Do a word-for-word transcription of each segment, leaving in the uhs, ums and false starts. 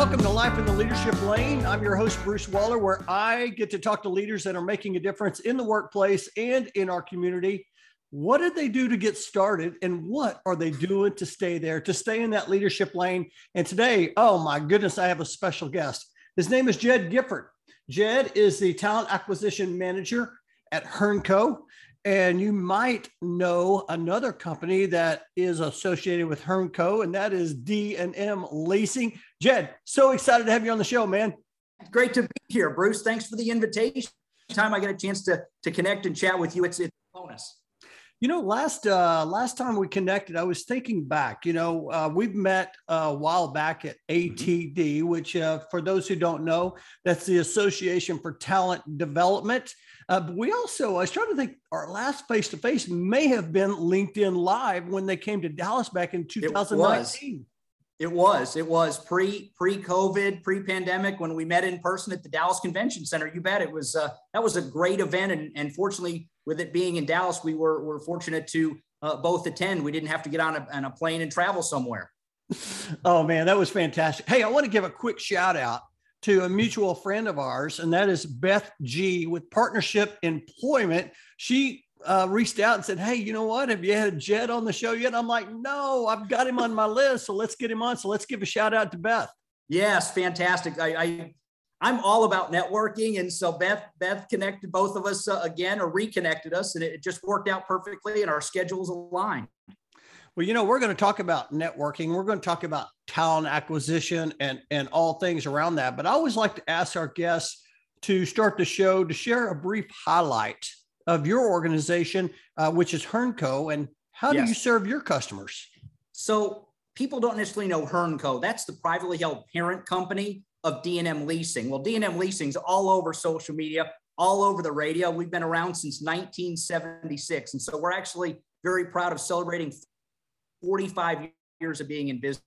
Welcome to Life in the Leadership Lane. I'm your host, Bruce Waller, where I get to talk to leaders that are making a difference in the workplace and in our community. What did they do to get started, and what are they doing to stay there, to stay in that leadership lane? And today, oh my goodness, I have a special guest. His name is Jed Gifford. Jed is the Talent Acquisition Manager at Hernco. And you might know another company that is associated with Hernco, and that is D and M Leasing. Jed, so excited to have you on the show, man. Great to be here, Bruce. Thanks for the invitation. Time I get a chance to, to connect and chat with you, it's, it's a bonus. You know, last uh, last time we connected, I was thinking back. You know, uh, we've met a while back at A T D, mm-hmm. which uh, for those who don't know, that's the Association for Talent Development. Uh, but we also, I was trying to think, our last face-to-face may have been LinkedIn Live when they came to Dallas back in two thousand nineteen. It was. It was. It was pre, pre-COVID, pre-pandemic when we met in person at the Dallas Convention Center. You bet. It was, uh, that was a great event. And, and fortunately, with it being in Dallas, we were, were fortunate to uh, both attend. We didn't have to get on a, on a plane and travel somewhere. Oh, man, that was fantastic. Hey, I want to give a quick shout out to a mutual friend of ours, and that is Beth G with Partnership Employment. She uh, reached out and said, hey, you know what? Have you had Jed on the show yet? I'm like, no, I've got him on my list, so let's get him on. So let's give a shout out to Beth. Yes, fantastic. I, I, I'm all about networking, and so Beth Beth connected both of us uh, again, or reconnected us, and it just worked out perfectly, and our schedules aligned. Well, you know, we're going to talk about networking. We're going to talk about talent acquisition and, and all things around that. But I always like to ask our guests to start the show to share a brief highlight of your organization, uh, which is Hernco, and how yes. do you serve your customers? So people don't necessarily know Hernco. That's the privately held parent company of D and M Leasing. Well, D and M Leasing's all over social media, all over the radio. We've been around since nineteen seventy-six. And so we're actually very proud of celebrating forty-five years of being in business.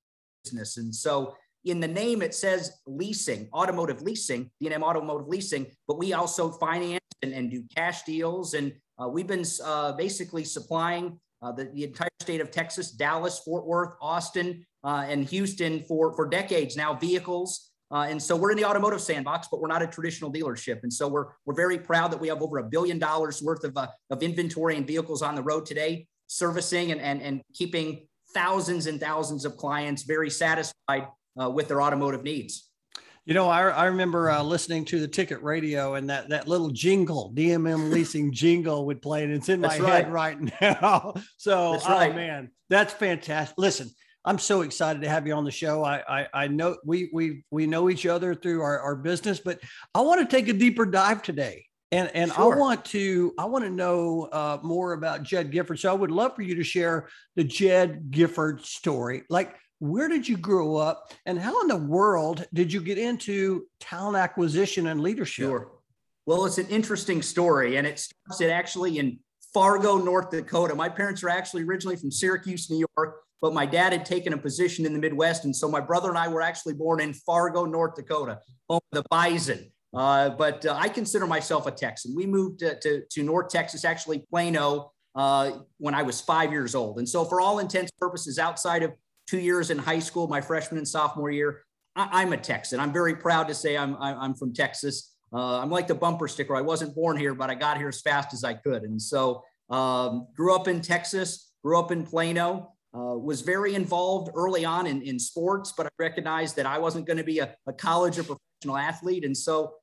And so in the name, it says leasing, automotive leasing, D and M Automotive Leasing, but we also finance and, and do cash deals. And uh, we've been uh, basically supplying uh, the, the entire state of Texas, Dallas, Fort Worth, Austin, uh, and Houston for, for decades now, vehicles. Uh, and so we're in the automotive sandbox, but we're not a traditional dealership. And so we're, we're very proud that we have over a billion dollars worth of, uh, of inventory and vehicles on the road today, servicing and, and, and keeping thousands and thousands of clients very satisfied uh, with their automotive needs. You know, I, I remember uh, listening to The Ticket radio, and that, that little jingle, D and M Leasing jingle would play, and it's in that's my right. head right now. So, that's right. oh man, that's fantastic. Listen, I'm so excited to have you on the show. I I, I know we we we know each other through our, our business, but I want to take a deeper dive today. And, and sure. I want to I want to know uh, more about Jed Gifford. So I would love for you to share the Jed Gifford story. Like, where did you grow up, and how in the world did you get into talent acquisition and leadership? Sure. Well, it's an interesting story, and it starts it actually in Fargo, North Dakota. My parents are actually originally from Syracuse, New York, but my dad had taken a position in the Midwest, and so my brother and I were actually born in Fargo, North Dakota, home of the Bison. Uh, but uh, I consider myself a Texan. We moved to, to, to North Texas, actually Plano, uh, when I was five years old. And so for all intents and purposes, outside of two years in high school, my freshman and sophomore year, I, I'm a Texan. I'm very proud to say I'm, I'm from Texas. Uh, I'm like the bumper sticker. I wasn't born here, but I got here as fast as I could. And so um, grew up in Texas, grew up in Plano. Uh, was very involved early on in, in sports, but I recognized that I wasn't going to be a, a college or professional athlete. And so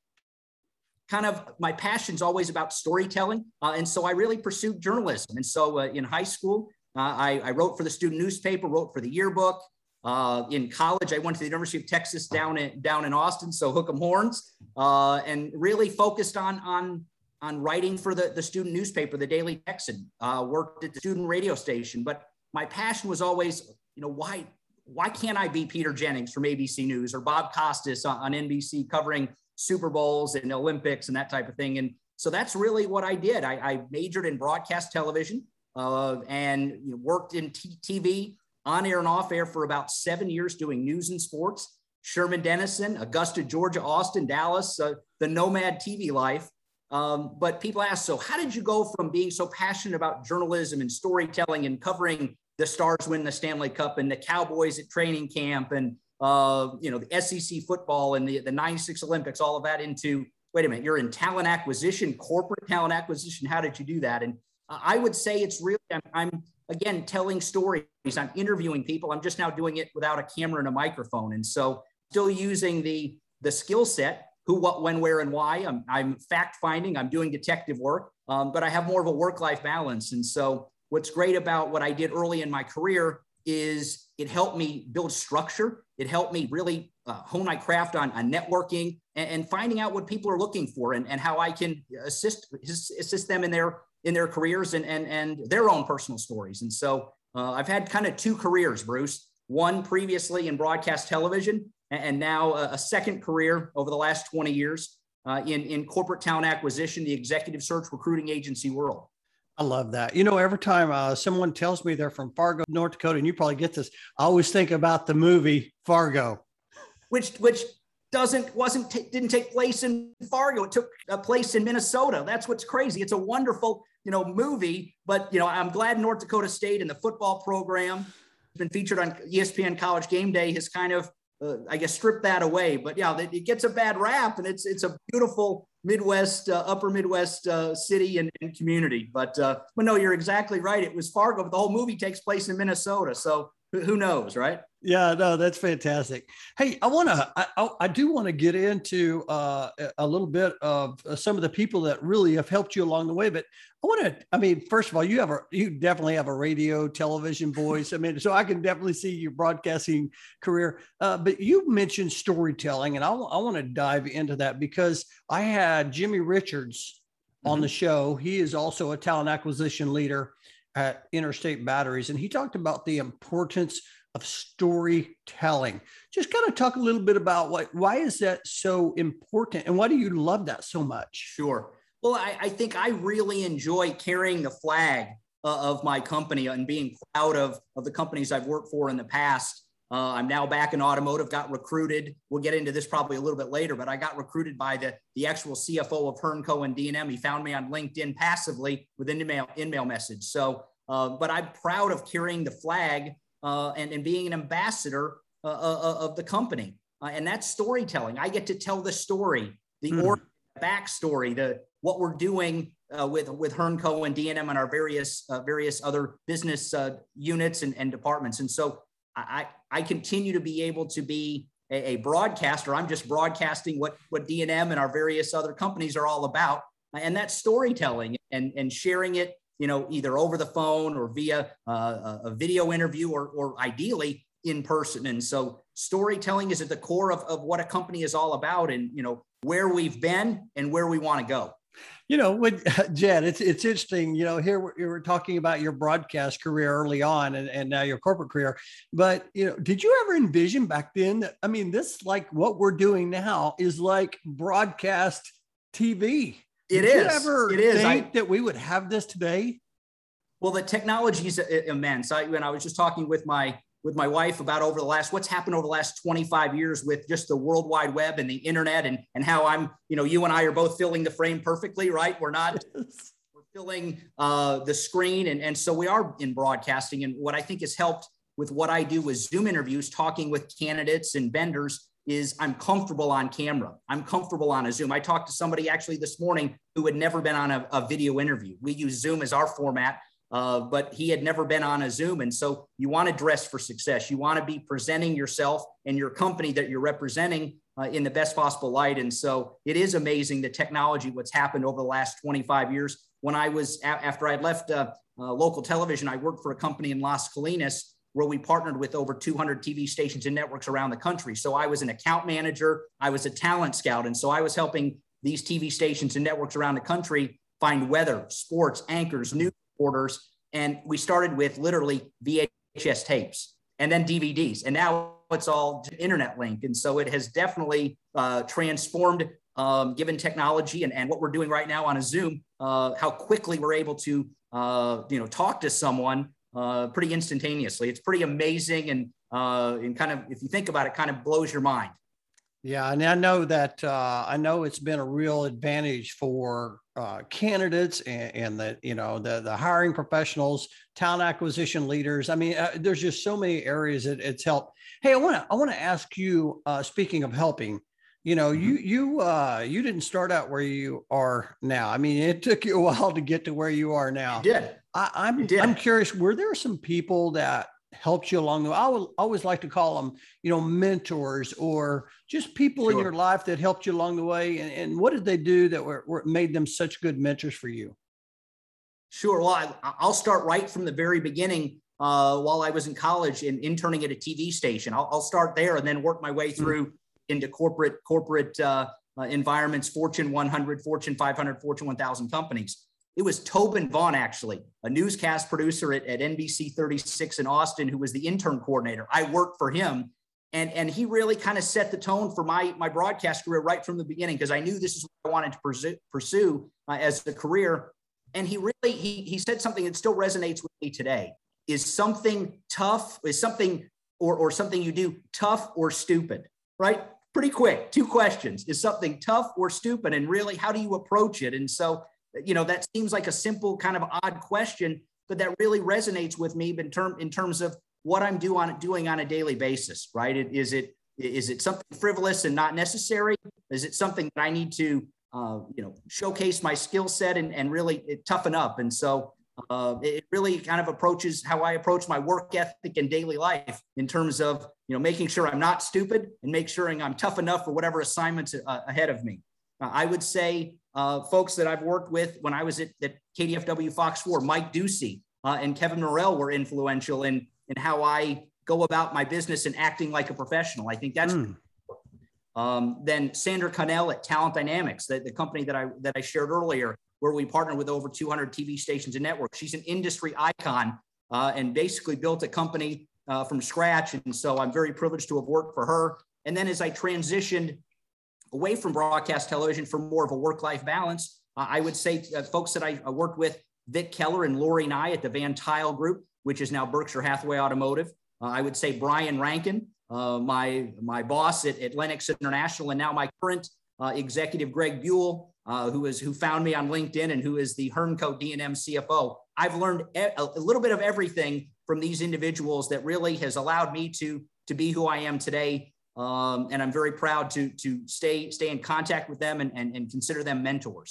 kind of my passion's always about storytelling. Uh, and so I really pursued journalism. And so uh, in high school, uh, I, I wrote for the student newspaper, wrote for the yearbook. Uh, in college, I went to the University of Texas down in, down in Austin, so hook 'em horns, uh, and really focused on on on writing for the, the student newspaper, The Daily Texan, uh, worked at the student radio station. But my passion was always, you know, why why can't I be Peter Jennings from A B C News or Bob Costas on, on N B C covering Super Bowls and Olympics and that type of thing? And so that's really what I did. I, I majored in broadcast television uh, and you know, worked in t- TV, on air and off air for about seven years doing news and sports. Sherman Denison, Augusta, Georgia, Austin, Dallas, uh, the nomad T V life. Um, but people ask, so how did you go from being so passionate about journalism and storytelling and covering the Stars win the Stanley Cup and the Cowboys at training camp and uh, you know, the S E C football and the, the ninety-six Olympics, all of that into, wait a minute, you're in talent acquisition, corporate talent acquisition. How did you do that? And I would say it's really, I'm, I'm again, telling stories. I'm interviewing people. I'm just now doing it without a camera and a microphone. And so still using the, the skill set, who, what, when, where, and why. I'm, I'm fact finding, I'm doing detective work, um, but I have more of a work-life balance. And so what's great about what I did early in my career is it helped me build structure. It helped me really uh, hone my craft on, on networking and, and finding out what people are looking for and, and how I can assist, assist them in their in their careers and, and, and their own personal stories. And so uh, I've had kind of two careers, Bruce, one previously in broadcast television, and, and now a, a second career over the last twenty years uh, in, in corporate talent acquisition, the executive search recruiting agency world. I love that. You know, every time uh, someone tells me they're from Fargo, North Dakota, and you probably get this, I always think about the movie Fargo. Which, which doesn't, wasn't, t- didn't take place in Fargo. It took a place in Minnesota. That's what's crazy. It's a wonderful, you know, movie, but, you know, I'm glad North Dakota State and the football program has been featured on E S P N College Game Day has kind of, uh, I guess, stripped that away. But yeah, it gets a bad rap, and it's, it's a beautiful Midwest, uh, upper Midwest uh, city and, and community. But, uh, but no, you're exactly right. It was Fargo, but the whole movie takes place in Minnesota. So who knows, right? Yeah, no, that's fantastic. Hey, I want to, I, I do want to get into uh, a little bit of some of the people that really have helped you along the way. But I want to, I mean, first of all, you have a, you definitely have a radio, television voice. I mean, so I can definitely see your broadcasting career. Uh, but you mentioned storytelling, and I, I want to dive into that because I had Jimmy Richards mm-hmm. on the show. He is also a talent acquisition leader at Interstate Batteries, and he talked about the importance of storytelling. Just kind of talk a little bit about what, why is that so important, and why do you love that so much? Sure. Well, I, I think I really enjoy carrying the flag uh, of my company and being proud of, of the companies I've worked for in the past. Uh, I'm now back in automotive, got recruited. We'll get into this probably a little bit later, but I got recruited by the, the actual C F O of Hernco and D and M. He found me on LinkedIn passively with an email, email message. So, uh, but I'm proud of carrying the flag uh, and, and being an ambassador uh, uh, of the company. Uh, and that's storytelling. I get to tell the story, the mm. origin, the backstory, the, what we're doing uh, with, with Hernco and D and M and our various, uh, various other business uh, units and, and departments. And so I, I continue to be able to be a, a broadcaster. I'm just broadcasting what, what D and M and our various other companies are all about. And that's storytelling and, and sharing it, you know, either over the phone or via uh, a video interview or, or ideally in person. And so storytelling is at the core of, of what a company is all about and, you know, where we've been and where we want to go. You know, with Jed, it's it's interesting, you know, here we're, we're talking about your broadcast career early on and, and now your corporate career. But, you know, did you ever envision back then that, I mean, this, like what we're doing now is like broadcast T V. It did is. Did you ever it is. think I, that we would have this today? Well, the technology is immense. I, and I was just talking with my with my wife about over the last, what's happened over the last twenty-five years with just the World Wide Web and the internet and, and how I'm, you know, you and I are both filling the frame perfectly, right? We're not, we're filling uh, the screen. And, and so we are in broadcasting. And what I think has helped with what I do with Zoom interviews, talking with candidates and vendors is I'm comfortable on camera. I'm comfortable on a Zoom. I talked to somebody actually this morning who had never been on a, a video interview. We use Zoom as our format. Uh, but he had never been on a Zoom. And so you want to dress for success. You want to be presenting yourself and your company that you're representing uh, in the best possible light. And so it is amazing the technology, what's happened over the last twenty-five years. When I was, a- after I left uh, uh, local television, I worked for a company in Las Colinas where we partnered with over two hundred T V stations and networks around the country. So I was an account manager. I was a talent scout. And so I was helping these T V stations and networks around the country find weather, sports, anchors, news, orders. And we started with literally V H S tapes and then D V Ds. And now it's all internet link. And so it has definitely uh, transformed, um, given technology and, and what we're doing right now on a Zoom, uh, how quickly we're able to, uh, you know, talk to someone uh, pretty instantaneously. It's pretty amazing. And, uh, and kind of, if you think about it, kind of blows your mind. Yeah, and I know that uh, I know it's been a real advantage for uh, candidates and, and the you know the the hiring professionals, talent acquisition leaders. I mean, uh, there's just so many areas that it's helped. Hey, I want to I want to ask you. Uh, speaking of helping, you know, mm-hmm. you you uh, you didn't start out where you are now. I mean, it took you a while to get to where you are now. You did. I, I'm you did. I'm curious. Were there some people that helped you along the way? I would always like to call them, you know, mentors or just people sure. in your life that helped you along the way. And, and what did they do that were, were made them such good mentors for you? Sure. Well, I, I'll start right from the very beginning. Uh, while I was in college and interning at a T V station, I'll, I'll start there and then work my way through mm-hmm. into corporate corporate uh, uh, environments, Fortune one hundred, Fortune five hundred, Fortune one thousand companies. It was Tobin Vaughn, actually, a newscast producer at, at N B C thirty-six in Austin, who was the intern coordinator. I worked for him, and, and he really kind of set the tone for my, my broadcast career right from the beginning, because I knew this is what I wanted to pursue, pursue uh, as a career. And he really, he, he said something that still resonates with me today. Is something tough, is something, or, or something you do, tough or stupid, right? Pretty quick, two questions. Is something tough or stupid? And really, how do you approach it? And so, you know, that seems like a simple kind of odd question, but that really resonates with me in, term, in terms of what I'm do on, doing on a daily basis, right? It, is it is it something frivolous and not necessary? Is it something that I need to, uh, you know, showcase my skill set and, and really toughen up? And so uh, it really kind of approaches how I approach my work ethic and daily life in terms of, you know, making sure I'm not stupid and make sure I'm tough enough for whatever assignments uh, ahead of me. Uh, I would say, Uh, folks that I've worked with when I was at, at K D F W Fox four, Mike Ducey uh, and Kevin Morrell were influential in, in how I go about my business and acting like a professional. I think that's mm. um, then Sandra Connell at Talent Dynamics, the, the company that I that I shared earlier, where we partnered with over two hundred T V stations and networks. She's an industry icon uh, and basically built a company uh, from scratch. And so I'm very privileged to have worked for her. And then as I transitioned away from broadcast television for more of a work-life balance, Uh, I would say uh, folks that I, I worked with, Vic Keller and Lori Nye at the Van Tuyl Group, which is now Berkshire Hathaway Automotive. Uh, I would say Brian Rankin, uh, my my boss at, at Lennox International, and now my current uh, executive, Greg Buell, uh, who is who found me on LinkedIn and who is the Hernco D and M C F O. I've learned a, a little bit of everything from these individuals that really has allowed me to, to be who I am today. Um, and I'm very proud to to stay stay in contact with them and, and and consider them mentors.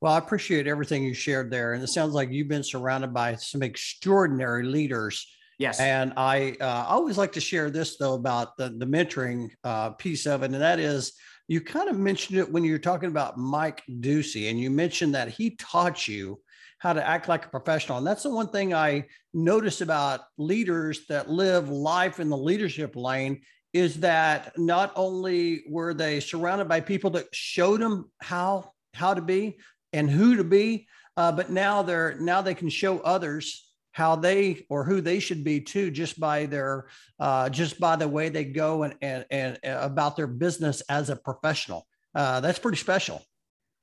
Well, I appreciate everything you shared there, and it sounds like you've been surrounded by some extraordinary leaders. Yes. And I uh, always like to share this though about the the mentoring uh, piece of it, and that is you kind of mentioned it when you were talking about Mike Ducey, and you mentioned that he taught you how to act like a professional. And that's the one thing I notice about leaders that live life in the leadership lane, is that not only were they surrounded by people that showed them how how to be and who to be, uh, but now they're now they can show others how they or who they should be too, just by their uh, just by the way they go and and and about their business as a professional. Uh, that's pretty special.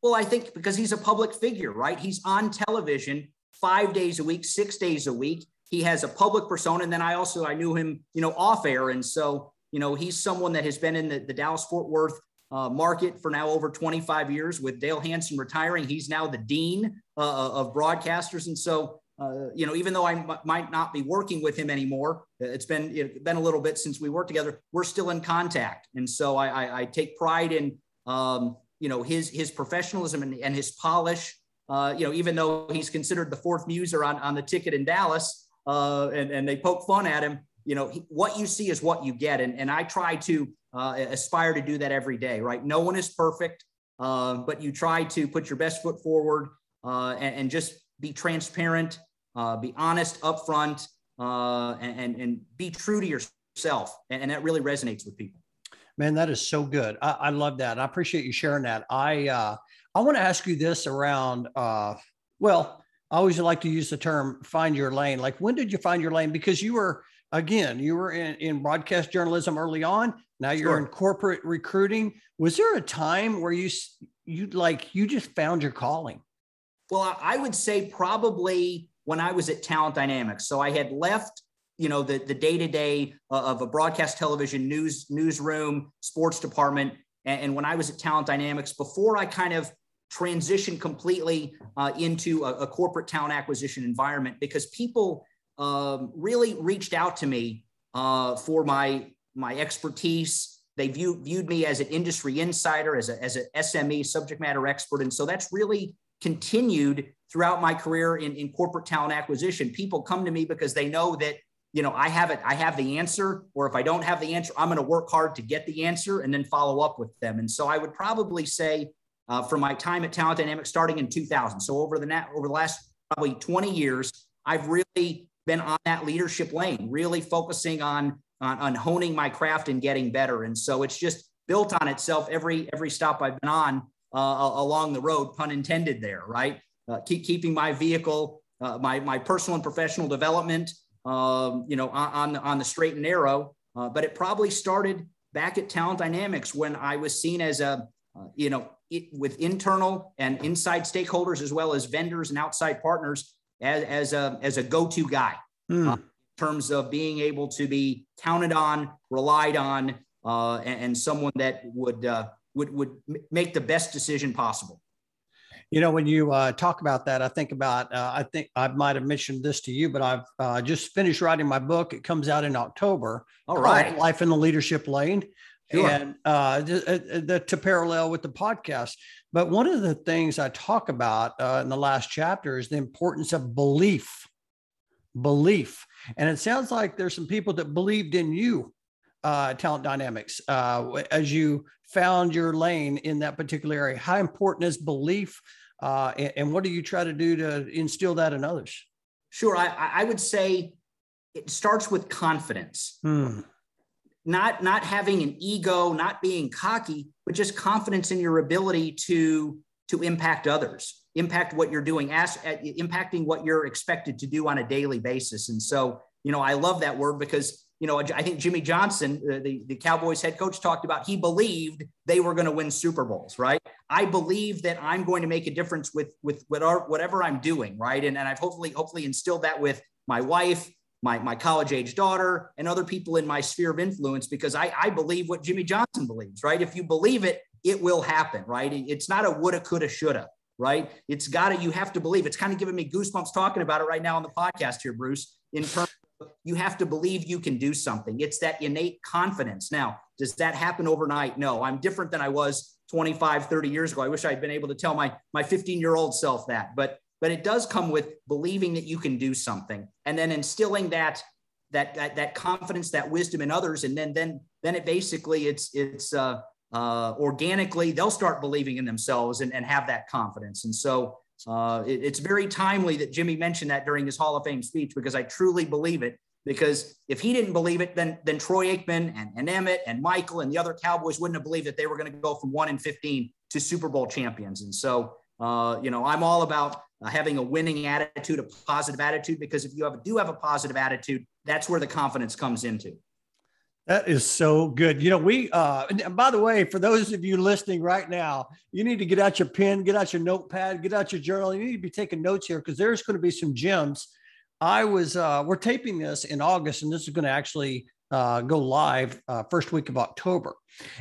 Well, I think because he's a public figure, right? He's on television five days a week, six days a week. He has a public persona, and then I also I knew him, you know, off air, and so. You know, he's someone that has been in the, the Dallas-Fort Worth uh, market for now over twenty-five years. With Dale Hansen retiring, he's now the dean uh, of broadcasters. And so, uh, you know, even though I m- might not be working with him anymore, it's been it's been a little bit since we worked together, we're still in contact. And so I, I, I take pride in, um, you know, his his professionalism and, and his polish, uh, you know, even though he's considered the fourth muser on, on the ticket in Dallas uh, and, and they poke fun at him. You know, he, what you see is what you get. And, and I try to uh, aspire to do that every day, right? No one is perfect, uh, but you try to put your best foot forward uh, and, and just be transparent, uh, be honest, upfront, uh, and, and be true to yourself. And, and that really resonates with people. Man, that is so good. I, I love that. I appreciate you sharing that. I, uh, I want to ask you this around, uh, well, I always like to use the term find your lane. Like, when did you find your lane? Because you were, Again, you were in, in broadcast journalism early on. Now you're sure. in corporate recruiting. Was there a time where you you like you just found your calling? Well, I would say probably when I was at Talent Dynamics. So I had left, you know, the the day-to-day uh, of a broadcast television news newsroom, sports department. And, and when I was at Talent Dynamics, before I kind of transitioned completely uh, into a, a corporate talent acquisition environment, because people um, really reached out to me uh, for my my expertise. They view, viewed me as an industry insider, as a as an S M E, subject matter expert. And so that's really continued throughout my career in, in corporate talent acquisition. People come to me because they know that, you know, I have it, I have the answer, or if I don't have the answer, I'm going to work hard to get the answer and then follow up with them. And so I would probably say uh, from my time at Talent Dynamics, starting in two thousand. So over the, na- over the last probably twenty years, I've really been on that leadership lane, really focusing on On, on honing my craft and getting better. And so it's just built on itself every every stop I've been on uh, along the road, pun intended there, right? Uh, keep, keeping my vehicle, uh, my my personal and professional development, um, you know, on, on the straight and narrow. Uh, but it probably started back at Talent Dynamics when I was seen as a, uh, you know, it, with internal and inside stakeholders, as well as vendors and outside partners, as, as, a, as a go-to guy. Hmm. Uh, terms of being able to be counted on, relied on, uh, and, and someone that would uh, would would make the best decision possible. You know, when you uh, talk about that, I think about uh, I think I might have mentioned this to you, but I've uh, just finished writing my book. It comes out in October. All right, Life in the Leadership Lane, sure. and uh, the, the, to parallel with the podcast. But one of the things I talk about uh, in the last chapter is the importance of belief. Belief. And it sounds like there's some people that believed in you, uh, Talent Dynamics, uh, as you found your lane in that particular area. How important is belief? Uh, and, and what do you try to do to instill that in others? Sure. I, I would say it starts with confidence, hmm. not, not having an ego, not being cocky, but just confidence in your ability to, to impact others. Impact what you're doing, ask, uh, impacting what you're expected to do on a daily basis. And so, you know, I love that word because, you know, I think Jimmy Johnson, uh, the, the Cowboys head coach, talked about he believed they were going to win Super Bowls, right? I believe that I'm going to make a difference with with whatever, whatever I'm doing, right? And, and I've hopefully hopefully instilled that with my wife, my, my college-age daughter, and other people in my sphere of influence, because I, I believe what Jimmy Johnson believes, right? If you believe it, it will happen, right? It's not a woulda, coulda, shoulda. Right? It's got to, you have to believe. It's kind of giving me goosebumps talking about it right now on the podcast here, Bruce, in terms of you have to believe you can do something. It's that innate confidence. Now, does that happen overnight? No, I'm different than I was twenty-five, thirty years ago. I wish I'd been able to tell my, my fifteen year old self that, but, but it does come with believing that you can do something and then instilling that, that, that, that confidence, that wisdom in others. And then, then, then it basically it's, it's, uh, Uh, organically, they'll start believing in themselves and, and have that confidence. And so uh, it, it's very timely that Jimmy mentioned that during his Hall of Fame speech, because I truly believe it, because if he didn't believe it, then then Troy Aikman and, and Emmett and Michael and the other Cowboys wouldn't have believed that they were going to go from one and fifteen to Super Bowl champions. And so, uh, you know, I'm all about uh, having a winning attitude, a positive attitude, because if you have, do have a positive attitude, that's where the confidence comes into. That is so good. You know, we, uh, and by the way, for those of you listening right now, you need to get out your pen, get out your notepad, get out your journal. You need to be taking notes here because there's going to be some gems. I was, uh, we're taping this in August, and this is going to actually uh, go live uh, first week of October.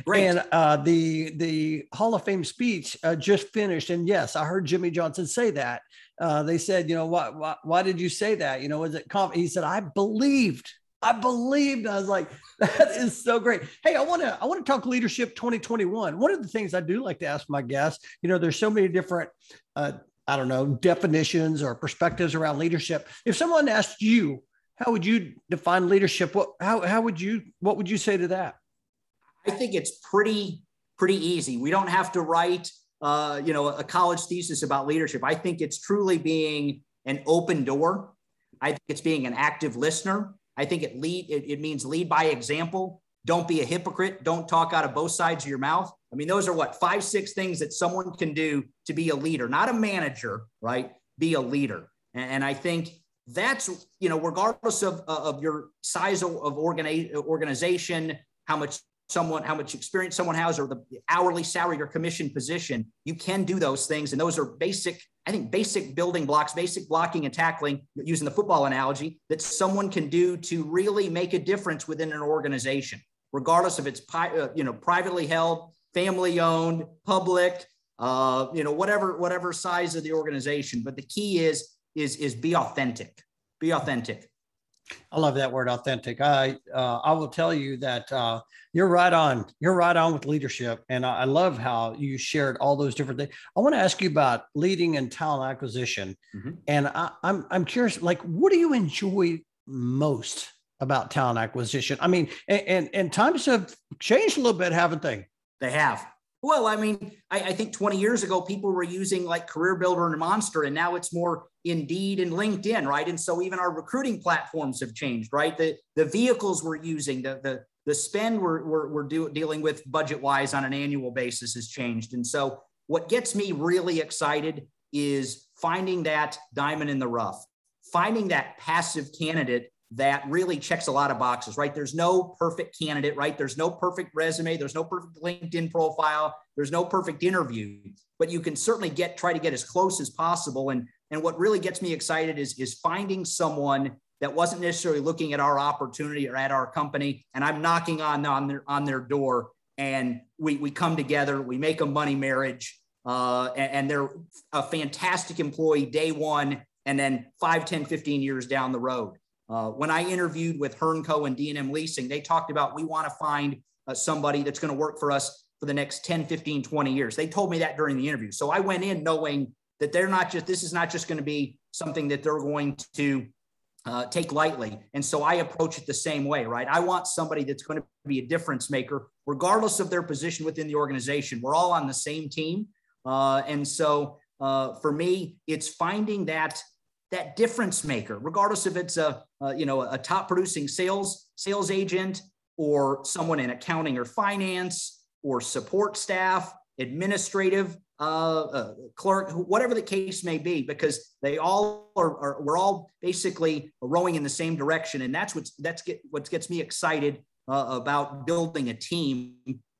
Great. And uh, the, the Hall of Fame speech uh, just finished. And yes, I heard Jimmy Johnson say that. Uh, they said, you know, why, why, why did you say that? You know, is it conf-? He said, I believed. I believed. I was like, that is so great. Hey, I want to, I want to talk leadership twenty twenty-one. One of the things I do like to ask my guests, you know, there's so many different, uh, I don't know, definitions or perspectives around leadership. If someone asked you, how would you define leadership? What, how, how would you, what would you say to that? I think it's pretty, pretty easy. We don't have to write, uh, you know, a college thesis about leadership. I think it's truly being an open door. I think it's being an active listener. I think it lead it, it means lead by example. Don't be a hypocrite. Don't talk out of both sides of your mouth. I mean, those are what, five, six things that someone can do to be a leader, not a manager, right? Be a leader. And, and I think that's, you know, regardless of, of your size of, of organi- organization, how much someone, how much experience someone has, or the hourly salary or commission position. You can do those things. And those are basic, I think, basic building blocks, basic blocking and tackling, using the football analogy, that someone can do to really make a difference within an organization, regardless if it's you know, privately held, family owned, public, uh, you know, whatever, whatever size of the organization. But the key is, is, is be authentic, be authentic. I love that word, authentic. I uh, I will tell you that uh, you're right on. You're right on with leadership. And I, I love how you shared all those different things. I want to ask you about leading and talent acquisition. Mm-hmm. And I, I'm I'm curious, like, what do you enjoy most about talent acquisition? I mean, and, and, and times have changed a little bit, haven't they? They have. Well, I mean, I, I think twenty years ago, people were using like Career Builder and Monster, and now it's more Indeed and LinkedIn, right? And so even our recruiting platforms have changed, right? The the vehicles we're using, the the the spend we're we're, we're do, dealing with budget-wise on an annual basis has changed. And so what gets me really excited is finding that diamond in the rough, finding that passive candidate that really checks a lot of boxes, right? There's no perfect candidate, right? There's no perfect resume. There's no perfect LinkedIn profile. There's no perfect interview, but you can certainly get, try to get as close as possible. And, and what really gets me excited is, is finding someone that wasn't necessarily looking at our opportunity or at our company. And I'm knocking on, on their, on their door, and we, we come together, we make a money marriage, uh, and, and they're a fantastic employee day one, and then five, ten, fifteen years down the road. Uh, when I interviewed with Hernco and D and M Leasing, they talked about, we want to find uh, somebody that's going to work for us for the next ten, fifteen, twenty years. They told me that during the interview. So I went in knowing that they're not just, this is not just going to be something that they're going to uh, take lightly. And so I approach it the same way, right? I want somebody that's going to be a difference maker, regardless of their position within the organization. We're all on the same team. Uh, and so uh, for me, it's finding that that difference maker, regardless if it's a, uh, you know, a top producing sales, sales agent, or someone in accounting or finance, or support staff, administrative uh, uh, clerk, whatever the case may be, because they all are, are, we're all basically rowing in the same direction. And that's what's, that's get, what gets me excited uh, about building a team,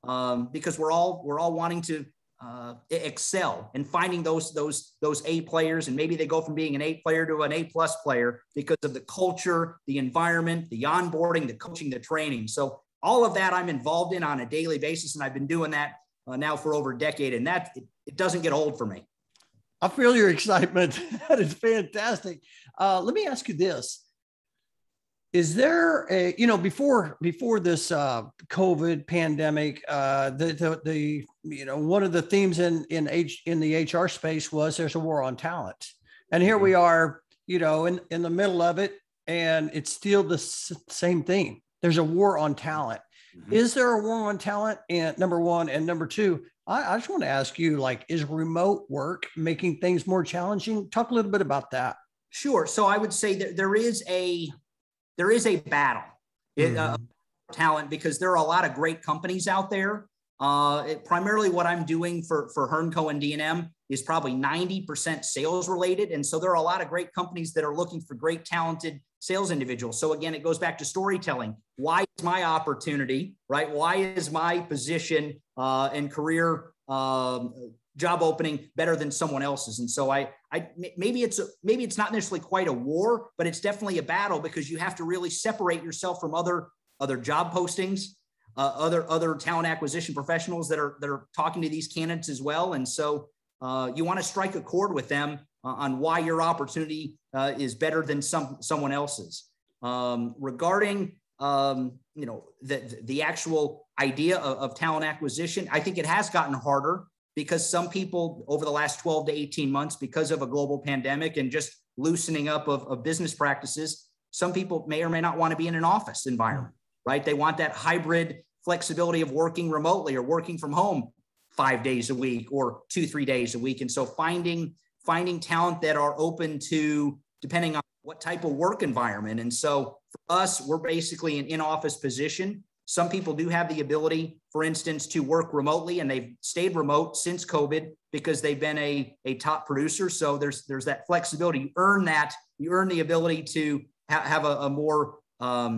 um, because we're all, we're all wanting to Uh, excel and finding those those those A players, and maybe they go from being an A player to an A plus player because of the culture, the environment, the onboarding, the coaching, the training. So all of that I'm involved in on a daily basis, and I've been doing that uh, now for over a decade, and that it, it doesn't get old for me. I feel your excitement. That is fantastic. Uh, let me ask you this. Is there a, you know, before before this uh, COVID pandemic, uh, the, the the you know one of the themes in in H, in the H R space was there's a war on talent, and here we are, you know, in, in the middle of it, and it's still the s- same thing. There's a war on talent. Mm-hmm. Is there a war on talent? And number one, and number two, I, I just want to ask you, like, is remote work making things more challenging? Talk a little bit about that. Sure. So I would say that there is a There is a battle it, uh, talent, because there are a lot of great companies out there. Uh, it, primarily what I'm doing for, for Hernco and D and M is probably ninety percent sales related. And so there are a lot of great companies that are looking for great, talented sales individuals. So again, it goes back to storytelling. Why is my opportunity, right? Why is my position uh, and career um, job opening better than someone else's? And so I, I maybe it's a, maybe it's not necessarily quite a war, but it's definitely a battle, because you have to really separate yourself from other other job postings, uh, other other talent acquisition professionals that are that are talking to these candidates as well. And so uh, you want to strike a chord with them uh, on why your opportunity uh, is better than some someone else's. Um, regarding um, you know the the actual idea of, of talent acquisition, I think it has gotten harder, because some people over the last twelve to eighteen months, because of a global pandemic and just loosening up of, of business practices, some people may or may not want to be in an office environment, right? They want that hybrid flexibility of working remotely or working from home five days a week or two, three days a week. And so finding, finding talent that are open to, depending on what type of work environment. And so for us, we're basically an in-office position. Some people do have the ability, for instance, to work remotely, and they've stayed remote since COVID because they've been a, a top producer. So there's there's that flexibility. You earn that. You earn the ability to ha- have a, a more um,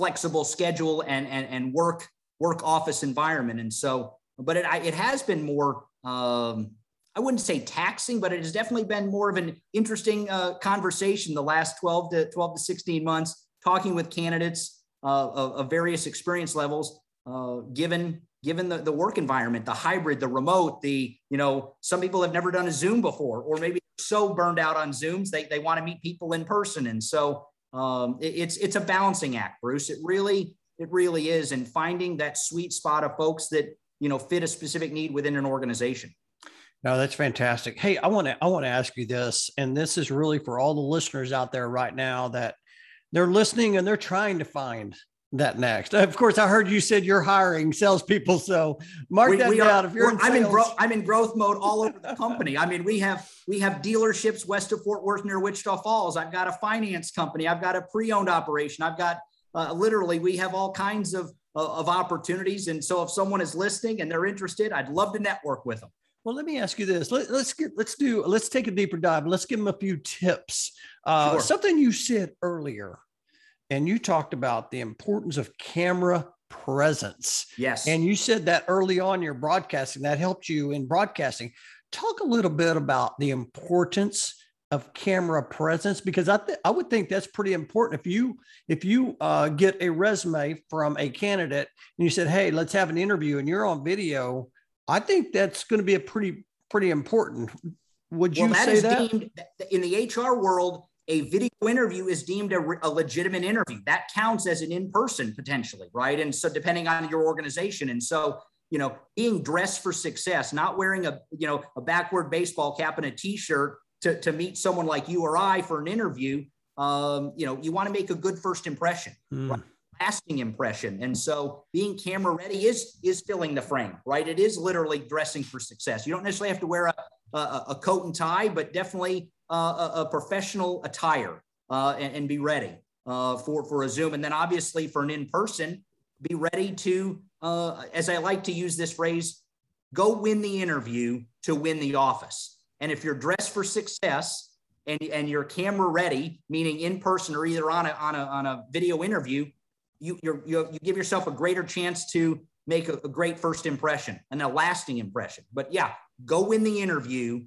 flexible schedule and, and, and work work office environment. And so, but it, it has been more, um, I wouldn't say taxing, but it has definitely been more of an interesting uh, conversation the last twelve to sixteen months, talking with candidates uh, of, of various experience levels, uh, given given the, the work environment, the hybrid, the remote, the, you know, some people have never done a Zoom before, or maybe so burned out on Zooms, they, they want to meet people in person. And so um, it, it's it's a balancing act, Bruce. It really, it really is. And finding that sweet spot of folks that, you know, fit a specific need within an organization. No, that's fantastic. Hey, I want to, I want to ask you this, and this is really for all the listeners out there right now that they're listening and they're trying to find that next. Of course, I heard you said you're hiring salespeople, so mark we, that we down. Are, if you're in sales. I'm in growth, I'm in growth mode all over the company. I mean, we have we have dealerships west of Fort Worth near Wichita Falls. I've got a finance company. I've got a pre-owned operation. I've got uh, literally we have all kinds of of opportunities. And so, if someone is listening and they're interested, I'd love to network with them. Well, let me ask you this. Let, let's get, let's do, let's take a deeper dive. Let's give them a few tips. Uh, sure. Something you said earlier, and you talked about the importance of camera presence. Yes. And you said that early on your broadcasting, that helped you in broadcasting. Talk a little bit about the importance of camera presence, because I th- I would think that's pretty important. If you if you uh, get a resume from a candidate and you said, hey, let's have an interview and you're on video, I think that's going to be a pretty, pretty important. Would you well, that say is that? Deemed, in the H R world, a video interview is deemed a, re- a legitimate interview. That counts as an in-person potentially, right? And so depending on your organization. And so, you know, being dressed for success, not wearing a, you know, a backward baseball cap and a t-shirt to, to meet someone like you or I for an interview, um, you know, you want to make a good first impression, mm. right? Lasting impression. And so being camera ready is is filling the frame, right? It is literally dressing for success. You don't necessarily have to wear a, a, a coat and tie, but definitely a, a professional attire uh, and, and be ready uh, for, for a Zoom. And then obviously for an in-person, be ready to, uh, as I like to use this phrase, go win the interview to win the office. And if you're dressed for success and, and you're camera ready, meaning in person or either on a, on a, on a video interview, You, you're, you you give yourself a greater chance to make a, a great first impression and a lasting impression. But yeah, go win the interview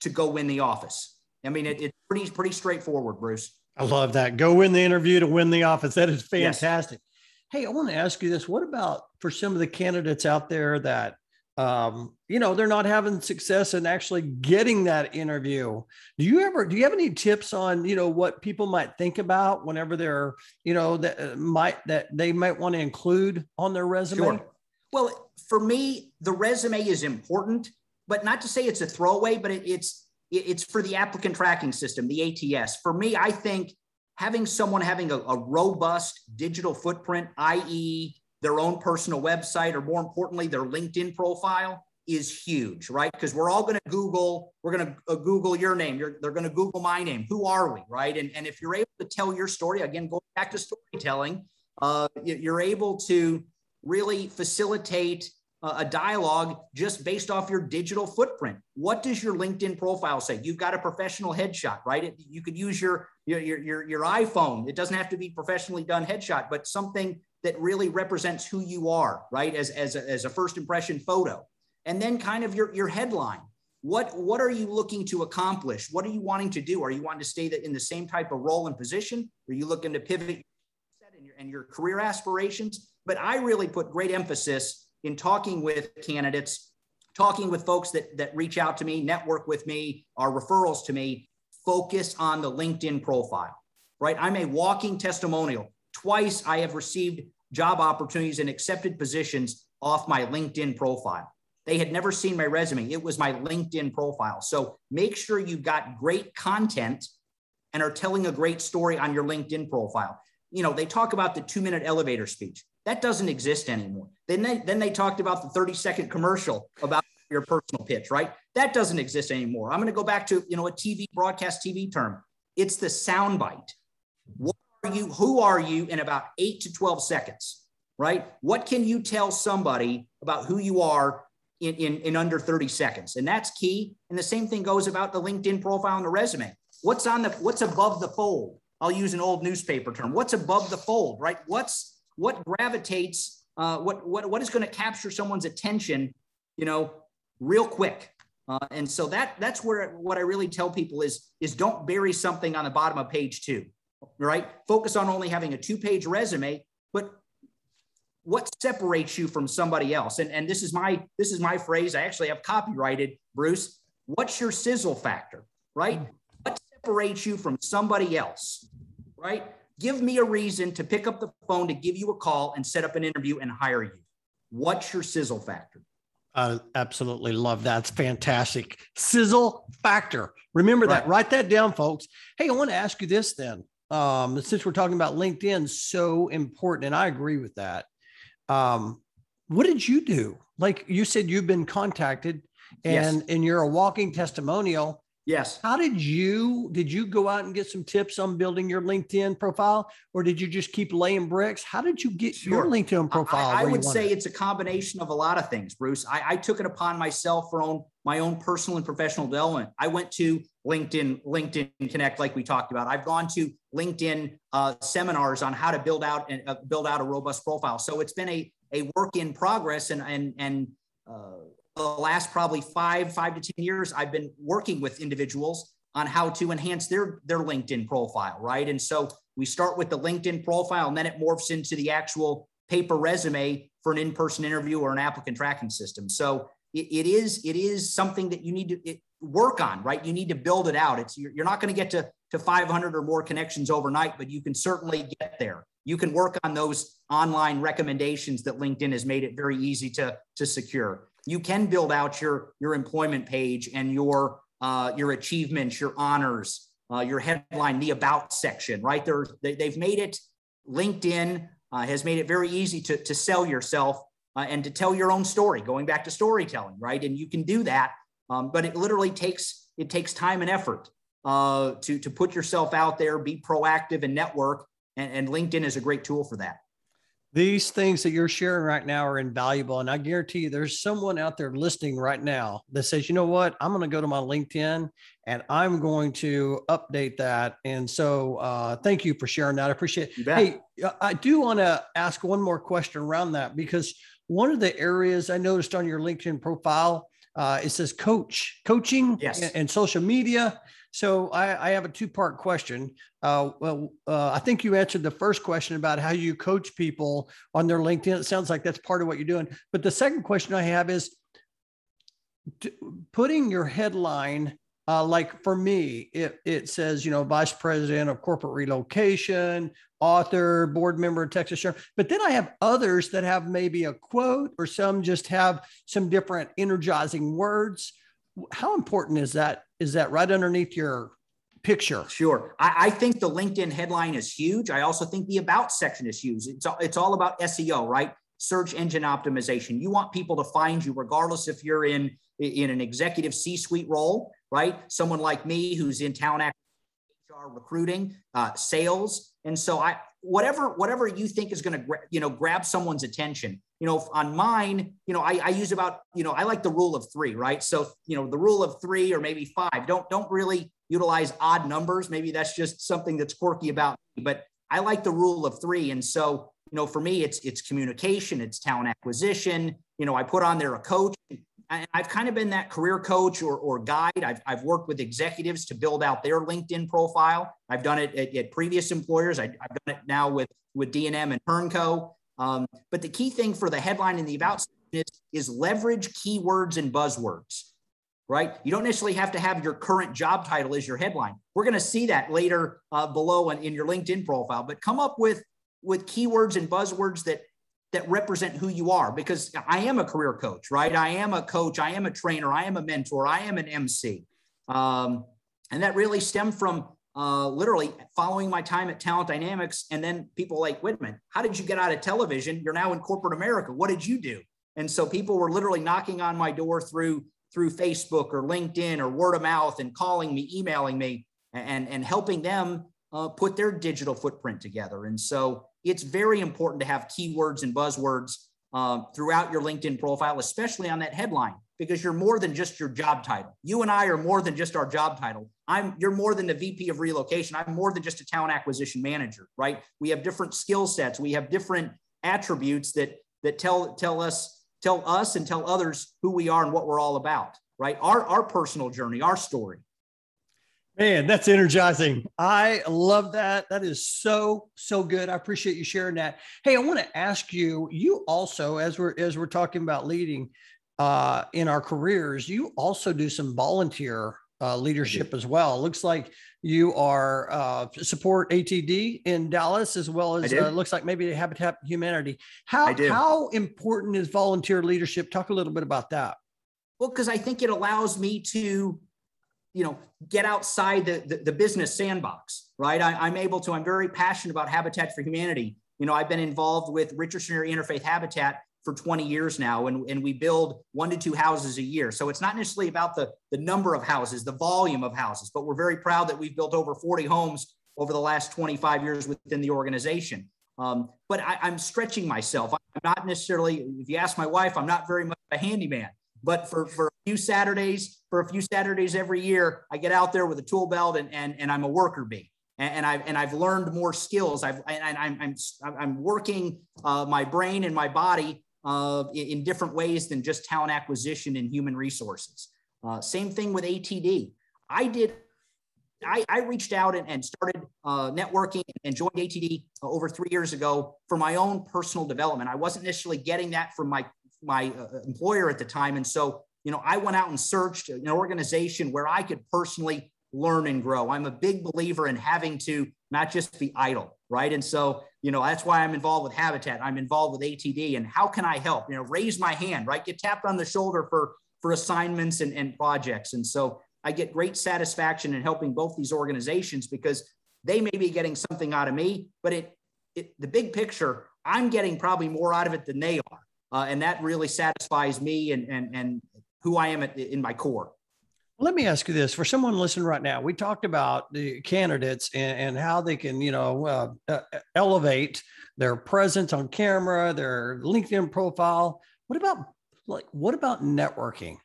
to go win the office. I mean, it, it's pretty pretty straightforward, Bruce. I love that. Go win the interview to win the office. That is fantastic. Yes. Hey, I want to ask you this. What about for some of the candidates out there that, um, you know, they're not having success in actually getting that interview? Do you ever, do you have any tips on, you know, what people might think about whenever they're, you know, that might, that they might want to include on their resume? Sure. Well, for me, the resume is important, but not to say it's a throwaway, but it, it's, it, it's for the applicant tracking system, the A T S. For me, I think having someone having a, a robust digital footprint, that is, their own personal website, or more importantly, their LinkedIn profile is huge, right? Because we're all going to Google, we're going to uh, Google your name. You're, they're going to Google my name. Who are we, right? And, and if you're able to tell your story, again, going back to storytelling, uh, you're able to really facilitate uh, a dialogue just based off your digital footprint. What does your LinkedIn profile say? You've got a professional headshot, right? It, you could use your, your, your, your iPhone. It doesn't have to be professionally done headshot, but something that really represents who you are, right? As, as, a, as a first impression photo. And then kind of your, your headline. What, what are you looking to accomplish? What are you wanting to do? Are you wanting to stay in the same type of role and position? Are you looking to pivot and your, and your career aspirations? But I really put great emphasis in talking with candidates, talking with folks that, that reach out to me, network with me, are referrals to me, focus on the LinkedIn profile, right? I'm a walking testimonial. Twice I have received job opportunities and accepted positions off my LinkedIn profile. They had never seen my resume. It was my LinkedIn profile. So make sure you've got great content and are telling a great story on your LinkedIn profile. You know, they talk about the two-minute elevator speech. That doesn't exist anymore. Then they, then they talked about the thirty-second commercial about your personal pitch, right? That doesn't exist anymore. I'm going to go back to, you know, a T V broadcast T V term. It's the soundbite. What are you? Who are you in about eight to twelve seconds, right? What can you tell somebody about who you are in, in, in under thirty seconds? And that's key. And the same thing goes about the LinkedIn profile and the resume. What's on the, what's above the fold? I'll use an old newspaper term. What's above the fold, right? What's, what gravitates uh, what what what is going to capture someone's attention, you know, real quick. Uh, and so that that's where what I really tell people is is don't bury something on the bottom of page two, right? Focus on only having a two-page resume, but what separates you from somebody else? And and this is my this is my phrase. I actually have copyrighted, Bruce. What's your sizzle factor, right? What separates you from somebody else, right? Give me a reason to pick up the phone, to give you a call and set up an interview and hire you. What's your sizzle factor? I absolutely love that. It's fantastic. Sizzle factor. Remember right. that. Write that down, folks. Hey, I want to ask you this then. Um, since we're talking about LinkedIn, so important, and I agree with that. Um, what did you do? Like you said, you've been contacted and, yes. and you're a walking testimonial. Yes. How did you, did you go out and get some tips on building your LinkedIn profile, or did you just keep laying bricks? How did you get sure. your LinkedIn profile? I, I would say it's a combination of a lot of things, Bruce. I, I took it upon myself for own, my own personal and professional development. I went to LinkedIn, LinkedIn Connect, like we talked about. I've gone to LinkedIn uh, seminars on how to build out and uh, build out a robust profile. So it's been a, a work in progress, and, and, and, uh, the last probably five, five to ten years, I've been working with individuals on how to enhance their, their LinkedIn profile, right? And so we start with the LinkedIn profile, and then it morphs into the actual paper resume for an in-person interview or an applicant tracking system. So it, it is it is something that you need to it, work on, right? You need to build it out. It's you're, you're not going to get to to five hundred or more connections overnight, but you can certainly get there. You can work on those online recommendations that LinkedIn has made it very easy to, to secure. You can build out your, your employment page and your, uh, your achievements, your honors, uh, your headline, the about section, right? They're, they, they've made it, LinkedIn uh, has made it very easy to, to sell yourself uh, and to tell your own story, going back to storytelling, right? And you can do that, um, but it literally takes, it takes time and effort uh, to, to put yourself out there, be proactive and network. And, and LinkedIn is a great tool for that. These things that you're sharing right now are invaluable. And I guarantee you there's someone out there listening right now that says, you know what, I'm going to go to my LinkedIn and I'm going to update that. And so uh, thank you for sharing that. I appreciate it. Hey, I do want to ask one more question around that, because one of the areas I noticed on your LinkedIn profile, uh, it says coach, coaching yes. and, and social media. So I, I have a two-part question. Uh, well, uh, I think you answered the first question about how you coach people on their LinkedIn. It sounds like that's part of what you're doing. But the second question I have is t- putting your headline, uh, like for me, it, it says, you know, Vice President of Corporate Relocation, author, board member of Texas Sherman. But then I have others that have maybe a quote, or some just have some different energizing words. How important is that? Is that right underneath your picture? Sure. I, I think the LinkedIn headline is huge. I also think the about section is huge. It's all, it's all about S E O, right? Search engine optimization. You want people to find you regardless if you're in, in an executive C-suite role, right? Someone like me who's in talent acquisition, H R, recruiting, uh, sales. And so I, whatever, whatever you think is going to, gra- you know, grab someone's attention. You know, on mine, you know, I, I use about, you know, I like the rule of three, right? So, you know, the rule of three or maybe five, don't, don't really utilize odd numbers. Maybe that's just something that's quirky about me, but I like the rule of three. And so, you know, for me, it's, it's communication, it's talent acquisition. You know, I put on there a coach, and I've kind of been that career coach or, or guide. I've, I've worked with executives to build out their LinkedIn profile. I've done it at, at previous employers. I, I've done it now with, with D and M and Hernco. Um, but the key thing for the headline and the about is, is leverage keywords and buzzwords, right? You don't necessarily have to have your current job title as your headline. We're going to see that later uh, below in, in your LinkedIn profile, but come up with, with keywords and buzzwords that, that represent who you are, because I am a career coach, right? I am a coach. I am a trainer. I am a mentor. I am an M C. Um, and that really stemmed from Uh, literally following my time at Talent Dynamics. And then people like, wait a minute, how did you get out of television? You're now in corporate America. What did you do? And so people were literally knocking on my door through, through Facebook or LinkedIn or word of mouth, and calling me, emailing me, and, and helping them uh, put their digital footprint together. And so it's very important to have keywords and buzzwords um, throughout your LinkedIn profile, especially on that headline, because you're more than just your job title. You and I are more than just our job title. I'm, you're more than the V P of relocation. I'm more than just a talent acquisition manager, right? We have different skill sets. We have different attributes that, that tell tell us tell us and tell others who we are and what we're all about, right? Our our personal journey, our story. Man, that's energizing. I love that. That is so, so good. I appreciate you sharing that. Hey, I want to ask you, you also, as we're, as we're talking about leading uh, in our careers, you also do some volunteer uh, leadership as well. It looks like you are uh, support A T D in Dallas, as well as uh, looks like maybe Habitat for Humanity. How, how important is volunteer leadership? Talk a little bit about that. Well, because I think it allows me to, you know, get outside the, the, the business sandbox, right? I, I'm able to, I'm very passionate about Habitat for Humanity. You know, I've been involved with Richardson Area Interfaith Habitat for twenty years now, and, and we build one to two houses a year. So it's not necessarily about the, the number of houses, the volume of houses, but we're very proud that we've built over forty homes over the last twenty-five years within the organization. Um, but I, I'm stretching myself. I'm not necessarily, if you ask my wife, I'm not very much a handyman. But for, for a few Saturdays, for a few Saturdays every year, I get out there with a tool belt and and, and I'm a worker bee, and, and I've and I've learned more skills. I've and I'm I'm I'm working uh, my brain and my body uh, in different ways than just talent acquisition and human resources. Uh, same thing with A T D. I did. I, I reached out and, and started uh, networking and joined A T D uh, over three years ago for my own personal development. I wasn't necessarily getting that from my my uh, employer at the time. And so, you know, I went out and searched an organization where I could personally learn and grow. I'm a big believer in having to not just be idle, right? And so, you know, that's why I'm involved with Habitat. I'm involved with A T D, and how can I help? You know, raise my hand, right? Get tapped on the shoulder for, for assignments and, and projects. And so I get great satisfaction in helping both these organizations, because they may be getting something out of me, but it, it the big picture, I'm getting probably more out of it than they are. Uh, and that really satisfies me and, and, and who I am at, in my core. Let me ask you this. For someone listening right now, we talked about the candidates and, and how they can, you know, uh, uh, elevate their presence on camera, their LinkedIn profile. What about, like, what about networking?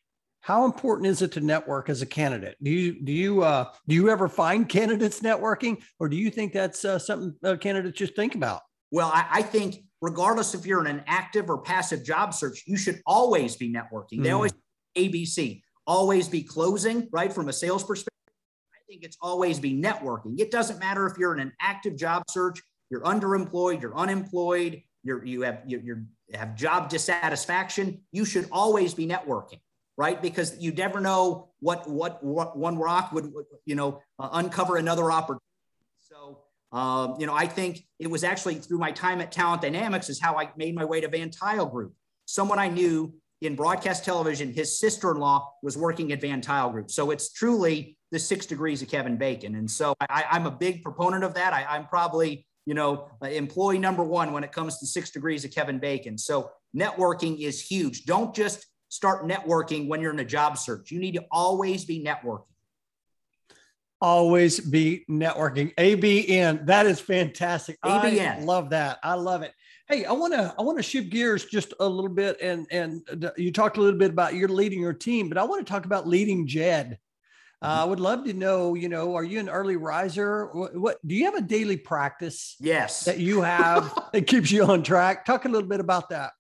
How important is it to network as a candidate? Do you, do you, uh, do you ever find candidates networking, or do you think that's uh, something uh, candidates just think about? Well, I, I think regardless if you're in an active or passive job search, you should always be networking. Mm. They always A B C, always be closing, right? From a sales perspective, I think it's always be networking. It doesn't matter if you're in an active job search, you're underemployed, you're unemployed, you're, you have you you're, have job dissatisfaction. You should always be networking, right? Because you never know what what, what one rock would, you know, uh, uncover another opportunity. So. Um, you know, I think it was actually through my time at Talent Dynamics is how I made my way to Van Tuyl Group. Someone I knew in broadcast television, his sister-in-law was working at Van Tuyl Group. So it's truly the six degrees of Kevin Bacon. And so I, I'm a big proponent of that. I, I'm probably, you know, employee number one when it comes to six degrees of Kevin Bacon. So networking is huge. Don't just start networking when you're in a job search. You need to always be networking. Always be networking. A B N. That is fantastic. A B N. I love that. I love it. Hey, I want to I want to shift gears just a little bit, and and you talked a little bit about you're leading your team, but I want to talk about leading Jed. Uh, mm-hmm. I would love to know, you know, are you an early riser? What, what do you have a daily practice? Yes, that you have that keeps you on track. Talk a little bit about that.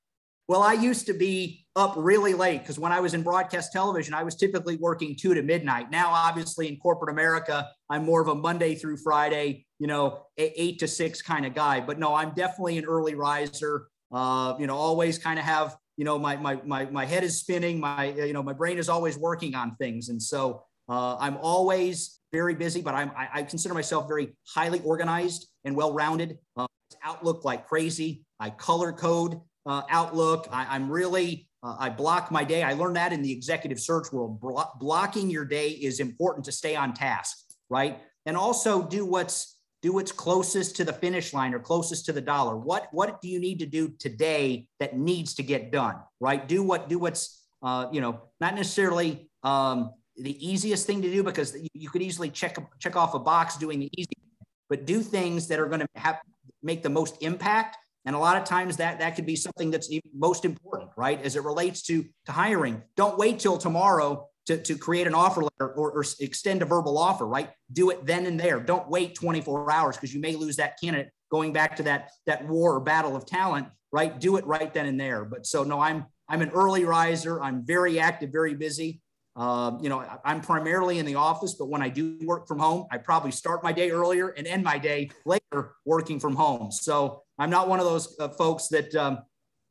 Well, I used to be up really late because when I was in broadcast television, I was typically working two to midnight. Now, obviously, in corporate America, I'm more of a Monday through Friday, you know, eight to six kind of guy. But no, I'm definitely an early riser. Uh, you know, always kind of have, you know, my my my my head is spinning. My you know, my brain is always working on things, and so uh, I'm always very busy. But I'm I, I consider myself very highly organized and well-rounded. Uh, Outlook like crazy. I color code. Uh, Outlook. I, I'm really, uh, I block my day. I learned that in the executive search world. Blo- blocking your day is important to stay on task, right? And also do what's do what's closest to the finish line or closest to the dollar. What what do you need to do today that needs to get done, right? Do what do what's uh, you know, not necessarily um, the easiest thing to do, because you, you could easily check check off a box doing the easy thing, but do things that are going to have make the most impact. And a lot of times that, that could be something that's most important, right? As it relates to, to hiring, don't wait till tomorrow to, to create an offer letter or, or extend a verbal offer, right? Do it then and there. Don't wait twenty-four hours because you may lose that candidate going back to that, that war or battle of talent, right? Do it right then and there. But so, no, I'm, I'm an early riser. I'm very active, very busy. Uh, you know, I'm primarily in the office, but when I do work from home, I probably start my day earlier and end my day later working from home. So I'm not one of those uh, folks that, um,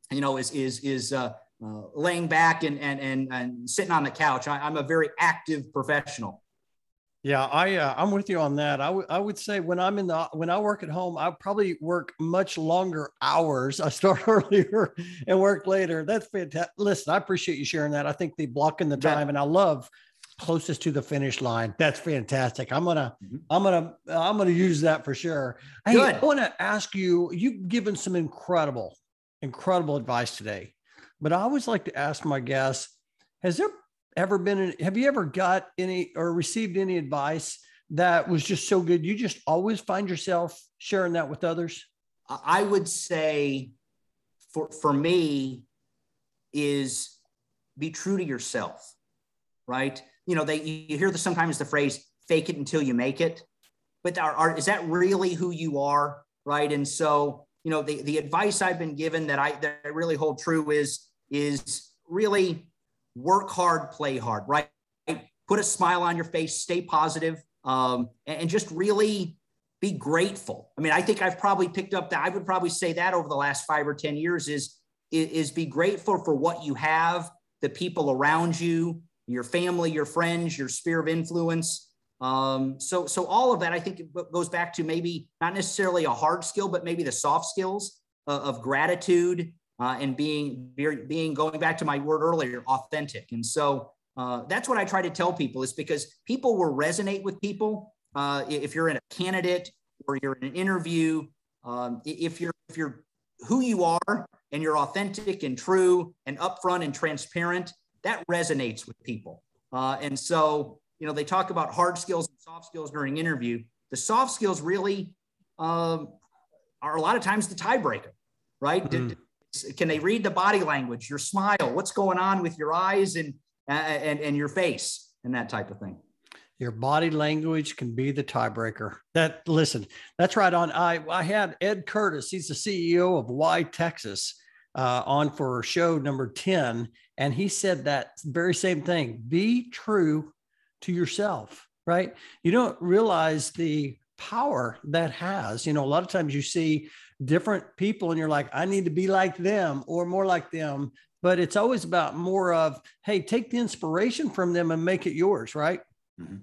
you know, is, is, is uh, uh, laying back and, and, and, and sitting on the couch. I, I'm a very active professional. Yeah, I, uh, I'm with you on that. I, w- I would say when I'm in the, when I work at home, I probably work much longer hours. I start earlier and work later. That's fantastic. Listen, I appreciate you sharing that. I think the blocking the time, and I love closest to the finish line. That's fantastic. I'm going to, mm-hmm. I'm going to, I'm going to use that for sure. Hey, I want to ask you, you've given some incredible, incredible advice today, but I always like to ask my guests, has there ever been, have you ever got any or received any advice that was just so good, you just always find yourself sharing that with others? I would say for, for me is be true to yourself, right? You know, they, you hear the, sometimes the phrase fake it until you make it, but are, are, is that really who you are? Right. And so, you know, the, the advice I've been given that I, that I really hold true is, is really work hard, play hard, right? Put a smile on your face, stay positive, um, and, and just really be grateful. I mean, I think I've probably picked up that, I would probably say that over the last five or ten years is, is, is be grateful for what you have, the people around you, your family, your friends, your sphere of influence. Um, so, so all of that, I think goes back to maybe not necessarily a hard skill, but maybe the soft skills uh, of gratitude, Uh, and being, being, going back to my word earlier, authentic. And so uh, that's what I try to tell people is because people will resonate with people. Uh, if you're in a candidate or you're in an interview, um, if you're, if you're who you are and you're authentic and true and upfront and transparent, that resonates with people. Uh, and so, you know, they talk about hard skills and soft skills during interview. The soft skills really um, are a lot of times the tiebreaker, right? Mm-hmm. Did, Can they read the body language, your smile, what's going on with your eyes and, uh, and, and your face and that type of thing? Your body language can be the tiebreaker. That, listen, that's right on. I, I had Ed Curtis, he's the C E O of Why Texas, uh, on for show number ten. And he said that very same thing, be true to yourself, right? You don't realize the power that has, you know, a lot of times you see different people and you're like, I need to be like them or more like them, but it's always about more of, hey, take the inspiration from them and make it yours. Right. Mm-hmm.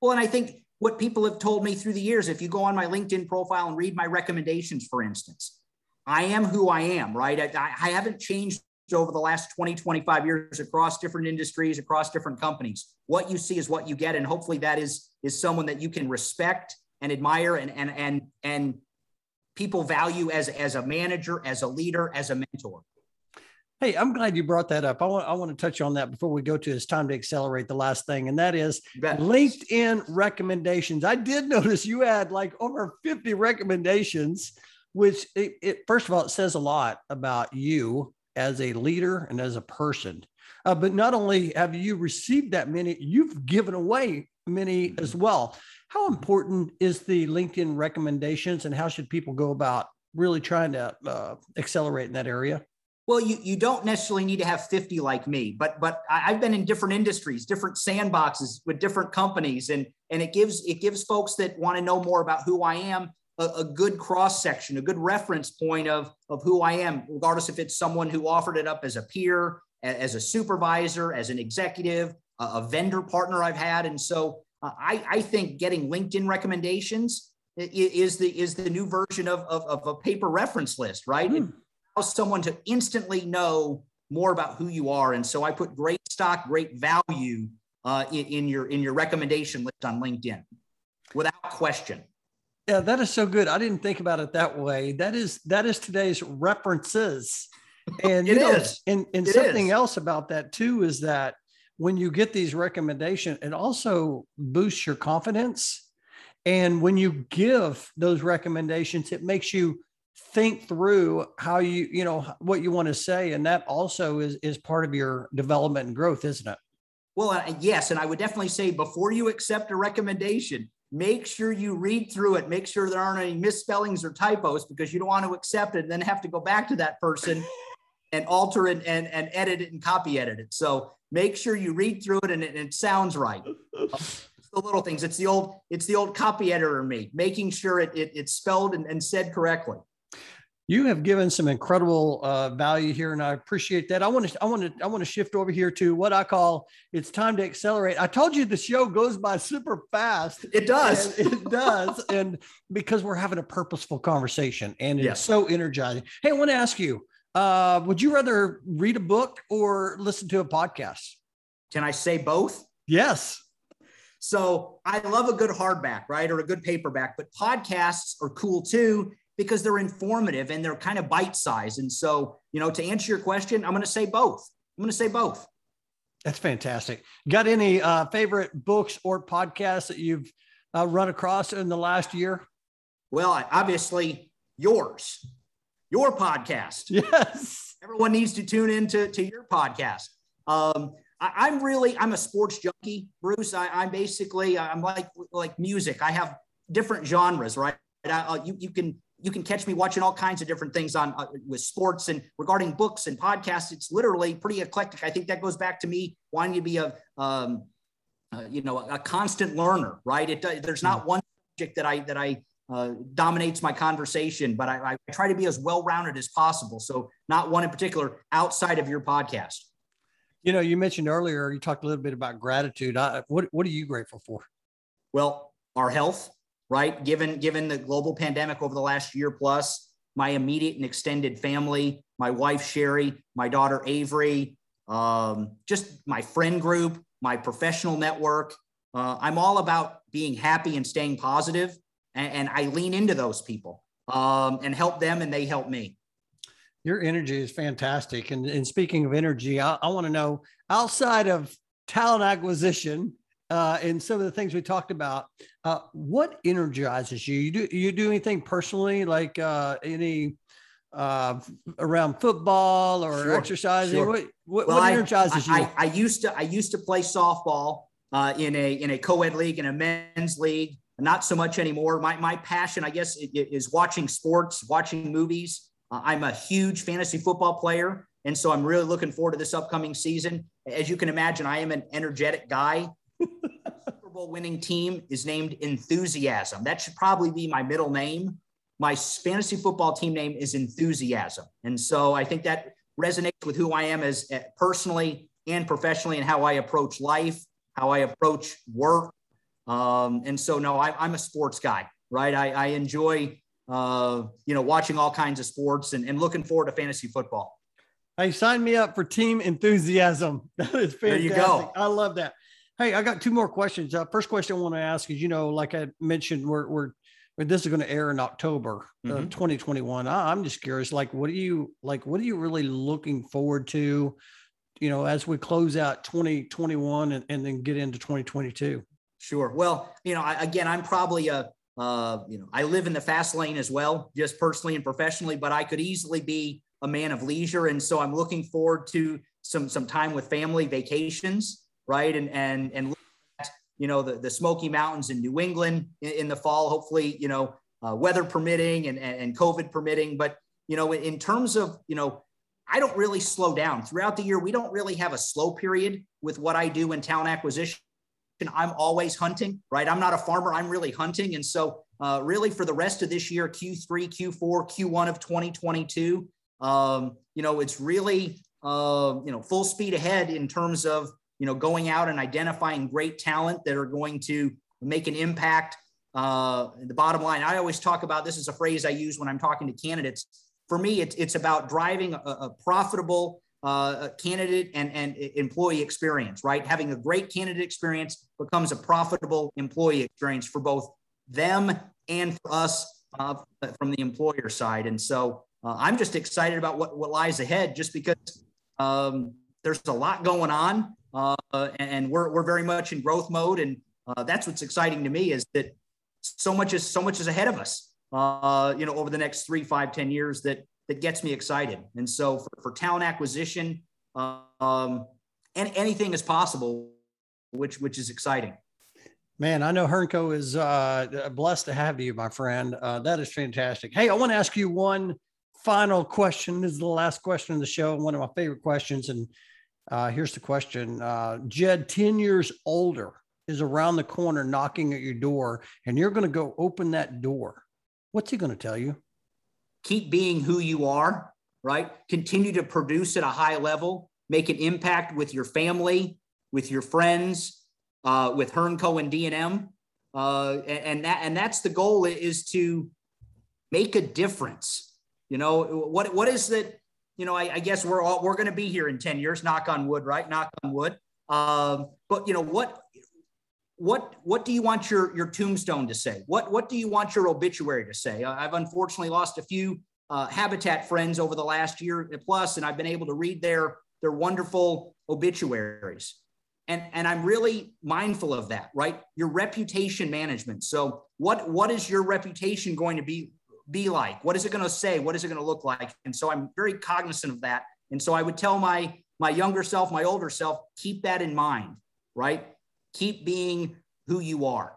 Well, and I think what people have told me through the years, if you go on my LinkedIn profile and read my recommendations, for instance, I am who I am, right? I, I haven't changed over the last twenty, twenty-five years across different industries, across different companies. What you see is what you get. And hopefully that is, is someone that you can respect and admire and, and, and, and people value as, as a manager, as a leader, as a mentor. Hey, I'm glad you brought that up. I want, I want to touch on that before we go to it's time to accelerate the last thing. And that is LinkedIn recommendations. I did notice you had like over fifty recommendations, which it, it first of all, it says a lot about you as a leader and as a person. Uh, but not only have you received that many, you've given away many as well. How important is the LinkedIn recommendations and how should people go about really trying to uh, accelerate in that area? Well, you, you don't necessarily need to have fifty like me, but but I've been in different industries, different sandboxes with different companies. And, and it gives it gives folks that want to know more about who I am a, a good cross-section, a good reference point of, of who I am, regardless if it's someone who offered it up as a peer, as a supervisor, as an executive, a, a vendor partner I've had. And so uh, I, I think getting LinkedIn recommendations is the is the new version of, of, of a paper reference list, right? Mm. It allows someone to instantly know more about who you are. And so I put great stock, great value uh, in, in your in your recommendation list on LinkedIn, without question. Yeah, that is so good. I didn't think about it that way. That is that is today's references. And it you know, is. And, and it something is. Else about that too is that when you get these recommendations, it also boosts your confidence. And when you give those recommendations, it makes you think through how you, you know, what you want to say. And that also is, is part of your development and growth, isn't it? Well, uh, yes. And I would definitely say before you accept a recommendation, Make sure you read through it. Make sure there aren't any misspellings or typos, because you don't want to accept it and then have to go back to that person and alter it and, and edit it and copy edit it. So make sure you read through it and it, and it sounds right. It's the little things. It's the old, it's the old copy editor in me, making sure it, it, it's spelled and, and said correctly. You have given some incredible uh, value here, and I appreciate that. I want to, I want to, I want to shift over here to what I call "It's time to accelerate." I told you the show goes by super fast. It does. It does, and because we're having a purposeful conversation, and it's yes. so energizing. Hey, I want to ask you: uh, would you rather read a book or listen to a podcast? Can I say both? Yes. So I love a good hardback, right, or a good paperback, but podcasts are cool too, because they're informative and they're kind of bite-sized. And so, you know, to answer your question, I'm going to say both. I'm going to say both. That's fantastic. Got any uh, favorite books or podcasts that you've uh, run across in the last year? Well, obviously yours, your podcast. Yes. Everyone needs to tune into to your podcast. Um, I, I'm really, I'm a sports junkie, Bruce. I, I'm basically, I'm like, like music. I have different genres, right? I, you, you can, You can catch me watching all kinds of different things on uh, with sports, and regarding books and podcasts, it's literally pretty eclectic. I think that goes back to me wanting to be a, um, uh, you know, a, a constant learner, right? It uh, there's not one subject that I that I uh, dominates my conversation, but I, I try to be as well-rounded as possible. So not one in particular outside of your podcast. You know, you mentioned earlier, you talked a little bit about gratitude. I, what what are you grateful for? Well, our health. Right. Given, given the global pandemic over the last year plus, my immediate and extended family, my wife, Sherry, my daughter, Avery, um, just my friend group, my professional network. Uh, I'm all about being happy and staying positive, and, and I lean into those people um, and help them, and they help me. Your energy is fantastic. And, and speaking of energy, I, I want to know, outside of talent acquisition, Uh, and some of the things we talked about, uh, what energizes you? You do you do anything personally, like uh, any uh, around football or sure, exercising? Sure. What, what, well, what energizes I, you? I, I used to I used to play softball uh, in a in a co-ed league, in a men's league. Not so much anymore. My my passion, I guess, is watching sports, watching movies. Uh, I'm a huge fantasy football player, and so I'm really looking forward to this upcoming season. As you can imagine, I am an energetic guy. Super Bowl winning team is named Enthusiasm. That should probably be my middle name. My fantasy football team name is Enthusiasm. And so I think that resonates with who I am as uh, personally and professionally, and how I approach life, how I approach work. Um, and so, no, I, I'm a sports guy, right? I, I enjoy, uh, you know, watching all kinds of sports, and, and looking forward to fantasy football. Hey, sign me up for Team Enthusiasm. That is fantastic. There you go. I love that. Hey, I got two more questions. Uh, first question I want to ask is, you know, like I mentioned, we're, we're, this is going to air in October mm-hmm. of twenty twenty-one. I, I'm just curious, like, what do you, like, what are you really looking forward to, you know, as we close out twenty twenty-one and, and then get into twenty twenty-two? Sure. Well, you know, I, again, I'm probably a, uh, you know, I live in the fast lane as well, just personally and professionally, but I could easily be a man of leisure. And so I'm looking forward to some, some time with family, vacations. Right. And, and, and, at, you know, the, the Smoky Mountains in New England in, in the fall, hopefully, you know, uh, weather permitting and, and, and COVID permitting. But, you know, in terms of, you know, I don't really slow down throughout the year. We don't really have a slow period with what I do in talent acquisition. I'm always hunting, right? I'm not a farmer. I'm really hunting. And so uh, really for the rest of this year, Q three, Q four, Q one of twenty twenty-two, um, you know, it's really, uh, you know, full speed ahead in terms of, you know, going out and identifying great talent that are going to make an impact. Uh, the bottom line, I always talk about, this is a phrase I use when I'm talking to candidates. For me, it's, it's about driving a, a profitable uh, candidate and, and employee experience, right? Having a great candidate experience becomes a profitable employee experience for both them and for us uh, from the employer side. And so uh, I'm just excited about what, what lies ahead, just because um, there's a lot going on. Uh, and we're, we're very much in growth mode. And uh, that's what's exciting to me, is that so much is so much is ahead of us, uh, you know, over the next three, five, ten years, that that gets me excited. And so for, for talent acquisition, um, and anything is possible, which which is exciting. Man, I know Hernco is uh, blessed to have you, my friend. Uh, that is fantastic. Hey, I want to ask you one final question. This is the last question of the show, one of my favorite questions. And uh, here's the question. Uh, Jed, ten years older is around the corner knocking at your door, and you're going to go open that door. What's he going to tell you? Keep being who you are, right? Continue to produce at a high level, make an impact with your family, with your friends, Uh, with Hernco and D and M, uh, and that and that's the goal, is to make a difference. You know, what what is that? You know, I, I guess we're all we're going to be here in ten years. Knock on wood, right? Knock on wood. Uh, but you know what what what do you want your your tombstone to say? What what do you want your obituary to say? I've unfortunately lost a few uh, Habitat friends over the last year plus, and I've been able to read their their wonderful obituaries. And, and I'm really mindful of that, right? Your reputation management. So what, what is your reputation going to be, be like? What is it going to say? What is it going to look like? And so I'm very cognizant of that. And so I would tell my, my younger self, my older self, keep that in mind, right? Keep being who you are.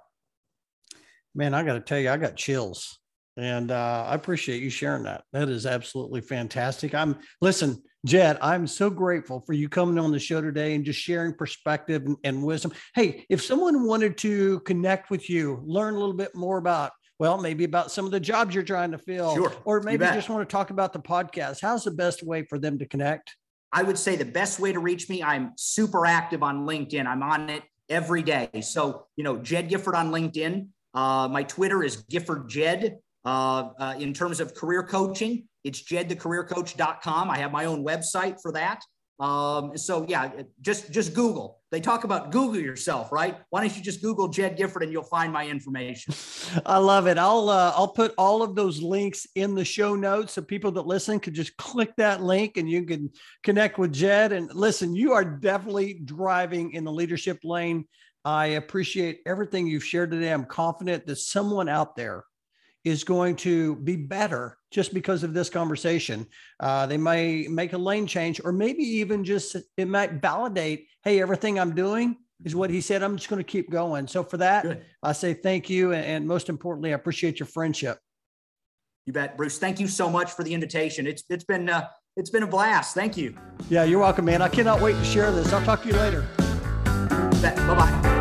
Man, I got to tell you, I got chills. And uh, I appreciate you sharing that. That is absolutely fantastic. I'm listen, Jed, I'm so grateful for you coming on the show today and just sharing perspective and, and wisdom. Hey, if someone wanted to connect with you, learn a little bit more about, well, maybe about some of the jobs you're trying to fill, sure, or maybe just want to talk about the podcast, how's the best way for them to connect? I would say the best way to reach me, I'm super active on LinkedIn. I'm on it every day. So, you know, Jed Gifford on LinkedIn. Uh, my Twitter is Gifford Jed. Uh, uh, in terms of career coaching, it's jed the career coach dot com. I have my own website for that. Um, so yeah, just, just Google. They talk about Google yourself, right? Why don't you just Google Jed Gifford and you'll find my information. I love it. I'll, uh, I'll put all of those links in the show notes so people that listen could just click that link and you can connect with Jed. And listen, you are definitely driving in the leadership lane. I appreciate everything you've shared today. I'm confident that someone out there is going to be better just because of this conversation. Uh, they may make a lane change, or maybe even just, it might validate, hey, everything I'm doing is what he said. I'm just going to keep going. So for that, good. I say thank you. And most importantly, I appreciate your friendship. You bet, Bruce. Thank you so much for the invitation. It's It's been, uh, it's been a blast. Thank you. Yeah, you're welcome, man. I cannot wait to share this. I'll talk to you later. Bye-bye.